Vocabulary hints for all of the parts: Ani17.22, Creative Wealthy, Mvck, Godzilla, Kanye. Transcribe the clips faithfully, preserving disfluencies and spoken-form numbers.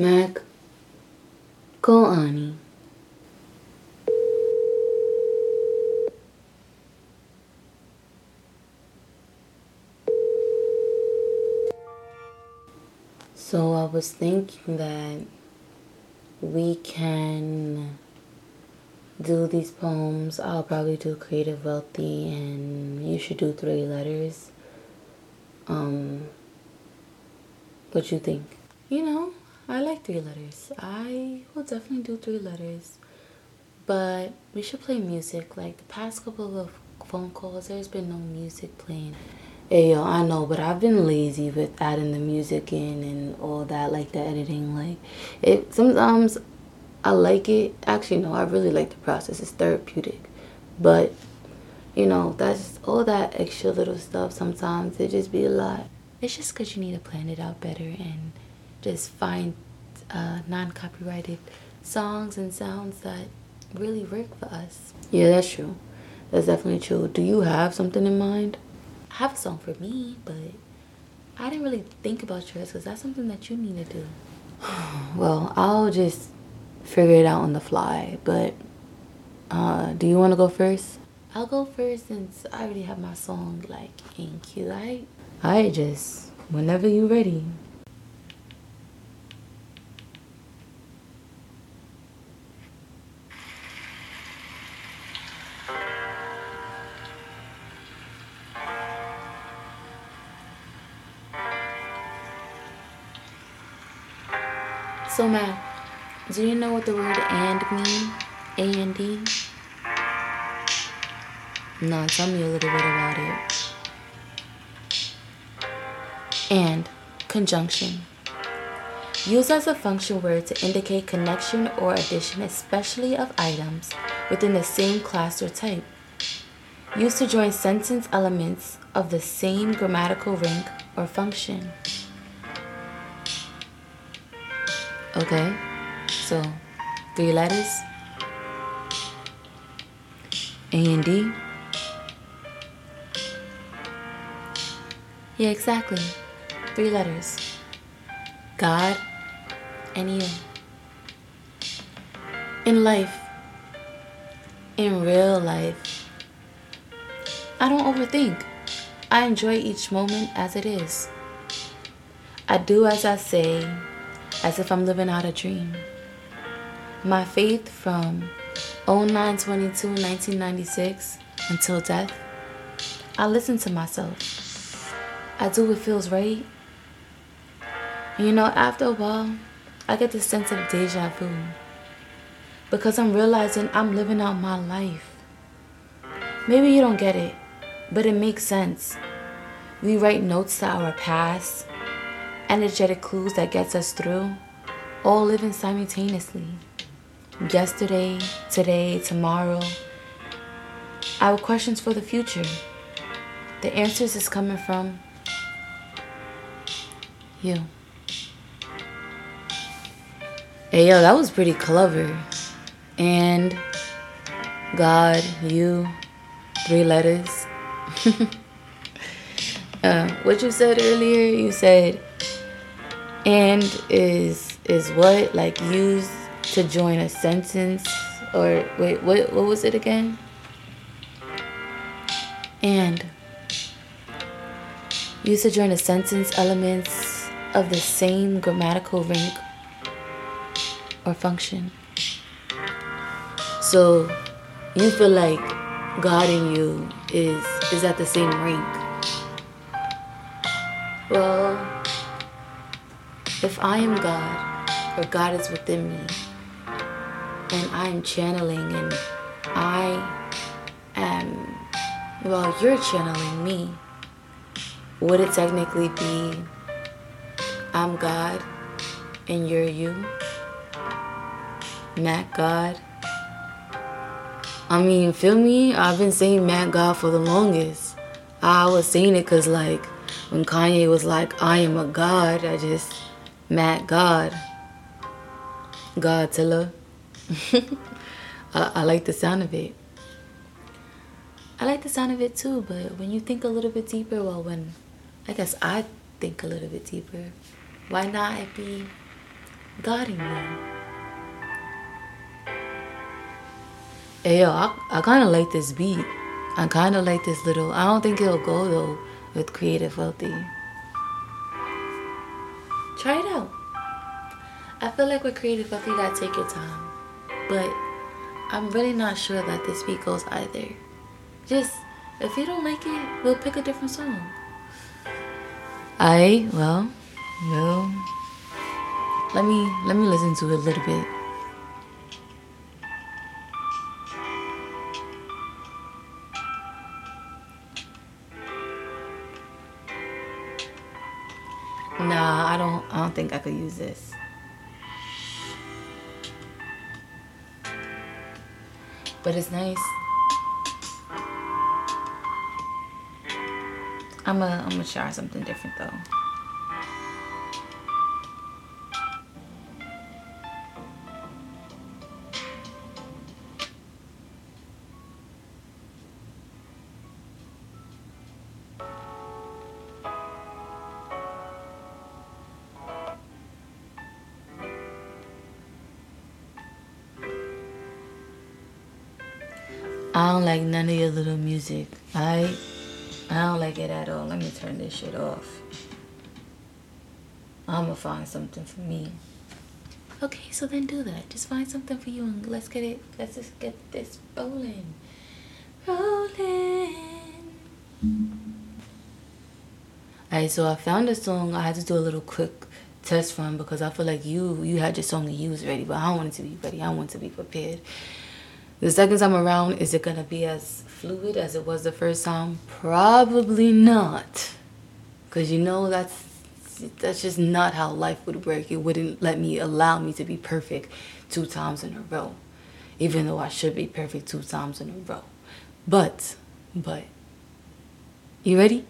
Mac, call Ani. So I was thinking that we can do these poems. I'll probably do Creative Wealthy, and you should do three letters. Um, what you think? You know, I like three letters. I will definitely do three letters, but we should play music. Like the past couple of phone calls, there's been no music playing. Hey, yo, I know, but I've been lazy with adding the music in and all that, like the editing. Like, it sometimes I like it. Actually, no, I really like the process. It's therapeutic, but you know, that's all that extra little stuff. Sometimes it just be a lot. It's just because you need to plan it out better and just find uh, non-copyrighted songs and sounds that really work for us. Yeah, that's true. That's definitely true. Do you have something in mind? I have a song for me, but I didn't really think about yours because that's something that you need to do. Well, I'll just figure it out on the fly, but uh, do you want to go first? I'll go first since I already have my song, like, in queue. I, I just, whenever you're ready. So, Matt, do you know what the word and means? A and D? No, tell me a little bit about it. And, conjunction. Used as a function word to indicate connection or addition, especially of items within the same class or type. Used to join sentence elements of the same grammatical rank or function. Okay, so three letters, A and D. Yeah, exactly, three letters, God and you. In life, in real life, I don't overthink. I enjoy each moment as it is. I do as I say, as if I'm living out a dream. My faith from oh nine twenty-two nineteen ninety-six until death, I listen to myself. I do what feels right. And you know, after a while, I get this sense of deja vu because I'm realizing I'm living out my life. Maybe you don't get it, but it makes sense. We write notes to our past, energetic clues that gets us through, all living simultaneously. Yesterday, today, tomorrow. Our questions for the future. The answers is coming from you. Hey, yo, that was pretty clever. And, God, you, three letters. uh, what you said earlier, you said, and is is what, like, used to join a sentence, or wait, what what was it again? And used to join a sentence elements of the same grammatical rank or function. So you feel like God and you is is at the same rank. Well, if I am God, or God is within me, and I am channeling, and I am, well, you're channeling me, would it technically be I'm God, and you're you? Matt God? I mean, feel me? I've been saying Matt God for the longest. I was saying it because, like, when Kanye was like, I am a God, I just... Matt God, Godzilla. I, I like the sound of it. I like the sound of it too, but when you think a little bit deeper, well, when I guess I think a little bit deeper, why not it be God in them. Hey, yo, I, I kind of like this beat. I kind of like this little... I don't think it'll go, though, with Creative Wealthy. Try it out. I feel like with Creative Wealthy, you gotta take your time. But I'm really not sure that this beat goes either. Just, if you don't like it, we'll pick a different song. I, well, no. Let me, let me listen to it a little bit. Nah, I don't I don't think I could use this. But it's nice. I'm a I'm gonna try something different though. I don't like none of your little music. I, I don't like it at all. Let me turn this shit off. I'm gonna find something for me. Okay, so then do that. Just find something for you and let's get it. Let's just get this rolling. Rolling. Alright, so I found a song. I had to do a little quick test run because I feel like you you had your song to use ready, but I don't want it to be ready. I want it to be prepared. The second time around, is it gonna be as fluid as it was the first time? Probably not. Cause you know that's that's just not how life would work. It wouldn't let me allow me to be perfect two times in a row. Even though I should be perfect two times in a row. But but you ready?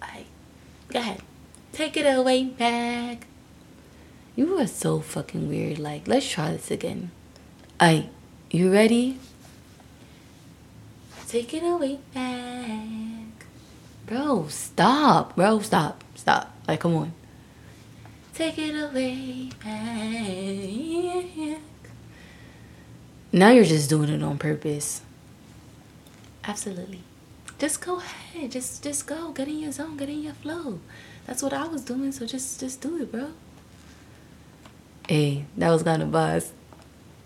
I go ahead. Take it away back. You are so fucking weird. Like, let's try this again. I You ready? Take it away back. Bro, stop. Bro, stop. Stop. Like, come on. Take it away back. Now you're just doing it on purpose. Absolutely. Just go ahead. Just just go. Get in your zone. Get in your flow. That's what I was doing, so just, just do it, bro. Hey, that was kind of buzz.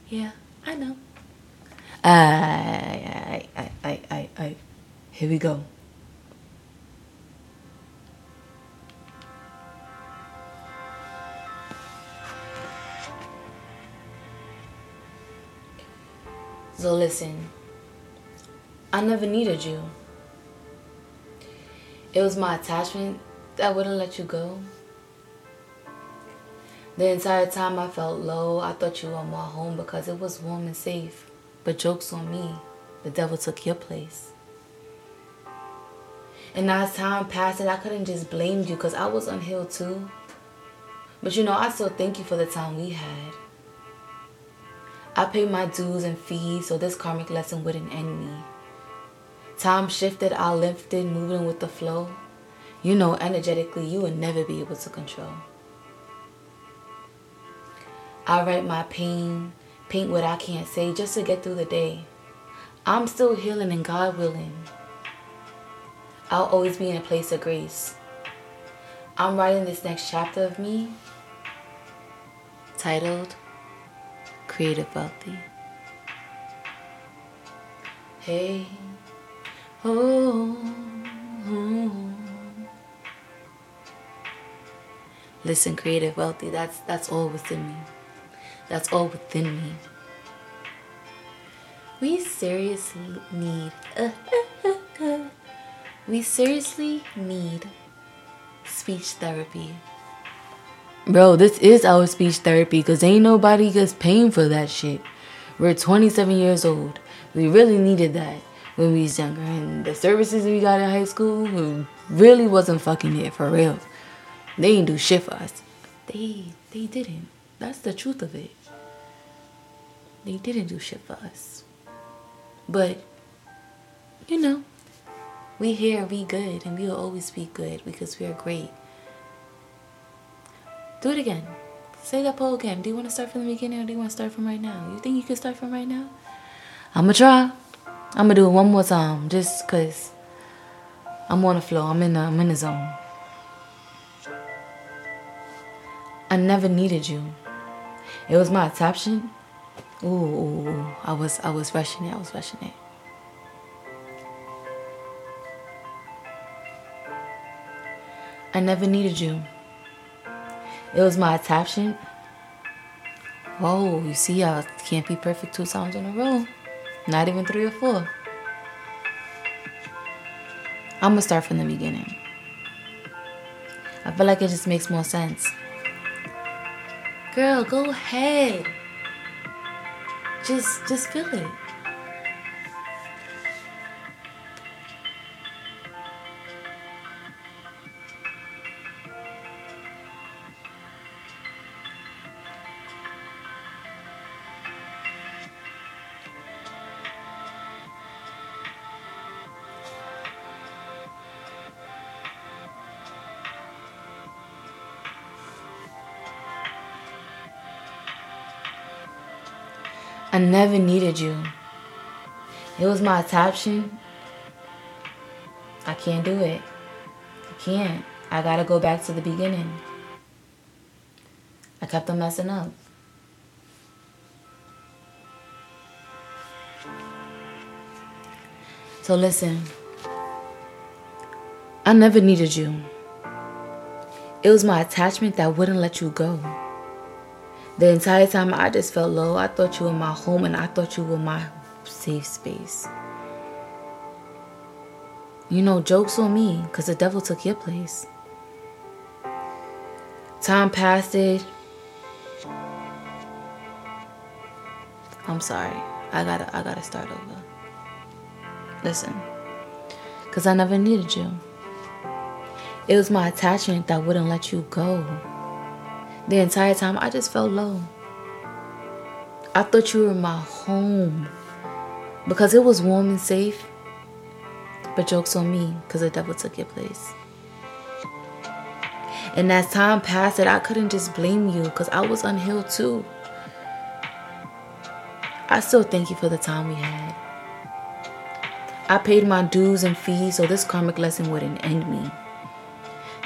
Yeah, I know. I, I, I, I, I, here we go. So listen, I never needed you. It was my attachment that wouldn't let you go. The entire time I felt low. I thought you were my home because it was warm and safe. But joke's on me, the devil took your place. And as time passed, and I couldn't just blame you because I was unhealed too. But you know, I still thank you for the time we had. I paid my dues and fees so this karmic lesson wouldn't end me. Time shifted, I lifted, moving with the flow. You know, energetically, you would never be able to control. I write my pain. Paint what I can't say just to get through the day. I'm still healing and God willing. I'll always be in a place of grace. I'm writing this next chapter of me titled Creative Wealthy. Hey, oh, oh. Listen, Creative Wealthy, that's that's all within me. That's all within me. We seriously need... Uh, uh, uh, uh, we seriously need speech therapy. Bro, this is our speech therapy because ain't nobody gets paying for that shit. We're twenty-seven years old. We really needed that when we was younger. And the services we got in high school really wasn't fucking it, for real. They didn't do shit for us. They, they didn't. That's the truth of it. They didn't do shit for us. But, you know, we here, we good, and we will always be good because we are great. Do it again. Say that poll again. Do you want to start from the beginning or do you want to start from right now? You think you can start from right now? I'm going to try. I'm going to do it one more time just because I'm on the flow. I'm in the, I'm in the zone. I never needed you. It was my adoption. Ooh, ooh, ooh. I was, I was rushing it. I was rushing it. I never needed you. It was my adoption. Whoa, you see, I can't be perfect two times in a row. Not even three or four. I'm going to start from the beginning. I feel like it just makes more sense. Girl, go ahead. Just, just feel it. I never needed you. It was my adoption. I can't do it. I can't. I gotta go back to the beginning. I kept on messing up. So listen. I never needed you. It was my attachment that wouldn't let you go. The entire time I just felt low. I thought you were my home and I thought you were my safe space. You know, joke's on me because the devil took your place. Time passed it. I'm sorry. I gotta, I gotta start over. Listen, because I never needed you. It was my attachment that wouldn't let you go. The entire time, I just felt low. I thought you were my home because it was warm and safe. But joke's on me because the devil took your place. And as time passed, it, I couldn't just blame you because I was unhealed too. I still thank you for the time we had. I paid my dues and fees so this karmic lesson wouldn't end me.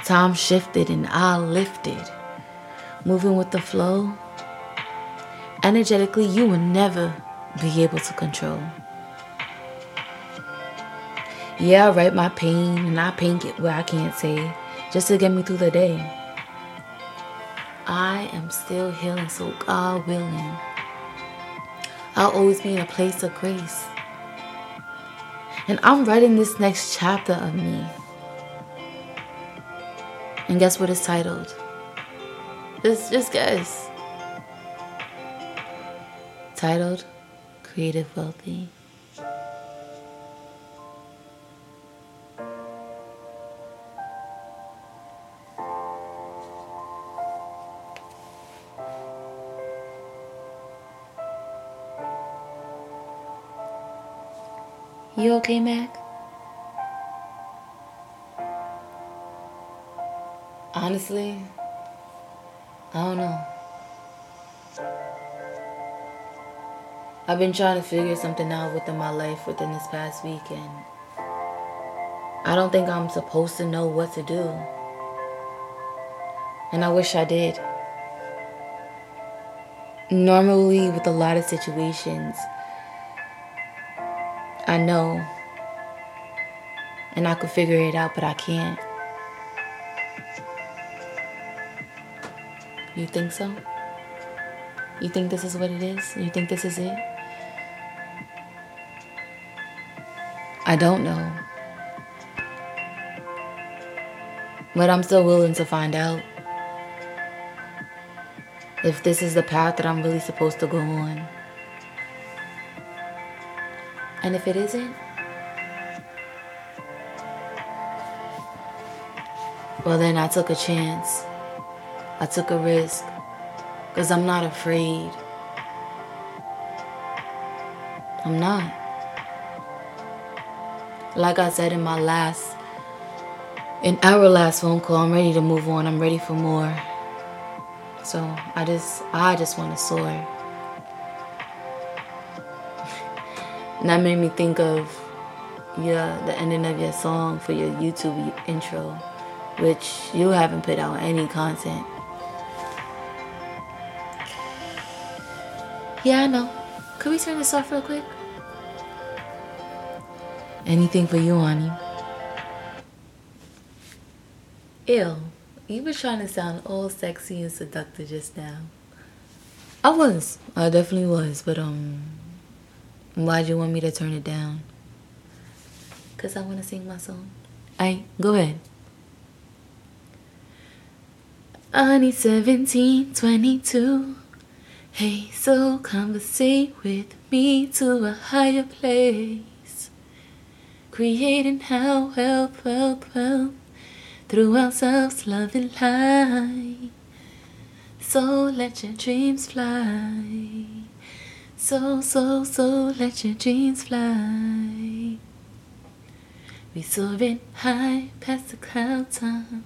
Time shifted and I lifted. Moving with the flow, energetically, you will never be able to control. Yeah, I write my pain, and I paint it where I can't say, just to get me through the day. I am still healing, so God willing, I'll always be in a place of grace. And I'm writing this next chapter of me. And guess what it's titled? Just, just guess. Titled, Creative Wealthy. You okay, Mac? Honestly, I don't know. I've been trying to figure something out within my life within this past week, and I don't think I'm supposed to know what to do. And I wish I did. Normally, with a lot of situations, I know, and I could figure it out, but I can't. You think so? You think this is what it is? You think this is it? I don't know. But I'm still willing to find out if this is the path that I'm really supposed to go on. And if it isn't, well then I took a chance. I took a risk, because I'm not afraid. I'm not. Like I said in my last, in our last phone call, I'm ready to move on. I'm ready for more. So I just, I just want to soar. And that made me think of, yeah, the ending of your song for your YouTube intro, which you haven't put out any content. Yeah, I know. Could we turn this off real quick? Anything for you, Ani. Ew, you were trying to sound all sexy and seductive just now. I was. I definitely was, but um... why'd you want me to turn it down? Because I want to sing my song. Aight, go ahead. I need seventeen twenty-two. Hey, so conversate with me to a higher place. Creating how help, help, help. Through ourselves, love and light. So let your dreams fly. So, so, so, let your dreams fly. We soaring high past the cloud time.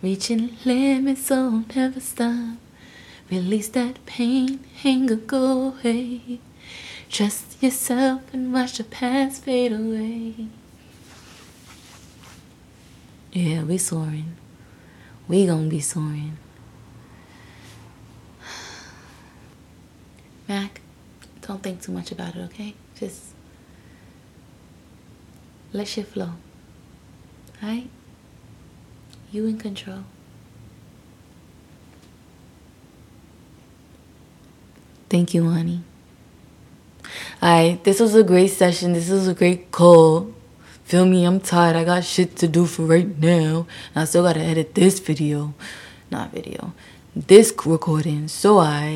Reaching limits, so I'll never stop. Release that pain, anger go away. Trust yourself and watch the past fade away. Yeah, we soaring. We gonna be soaring. Mac, don't think too much about it, okay? Just let shit flow. Alright? You in control. Thank you, Ani. Alright, this was a great session. This was a great call. Feel me? I'm tired. I got shit to do for right now. And I still gotta edit this video. Not video. This recording, so I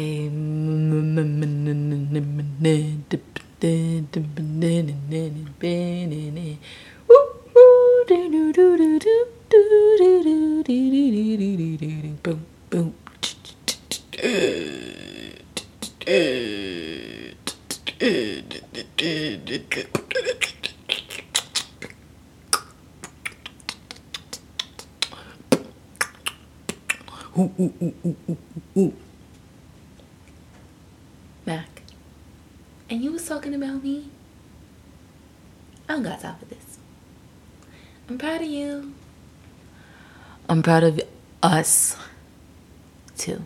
Ooh, ooh, ooh, ooh, ooh, ooh. Mac, and you was talking about me? I don't got time for this. I'm proud of you. I'm proud of us, too.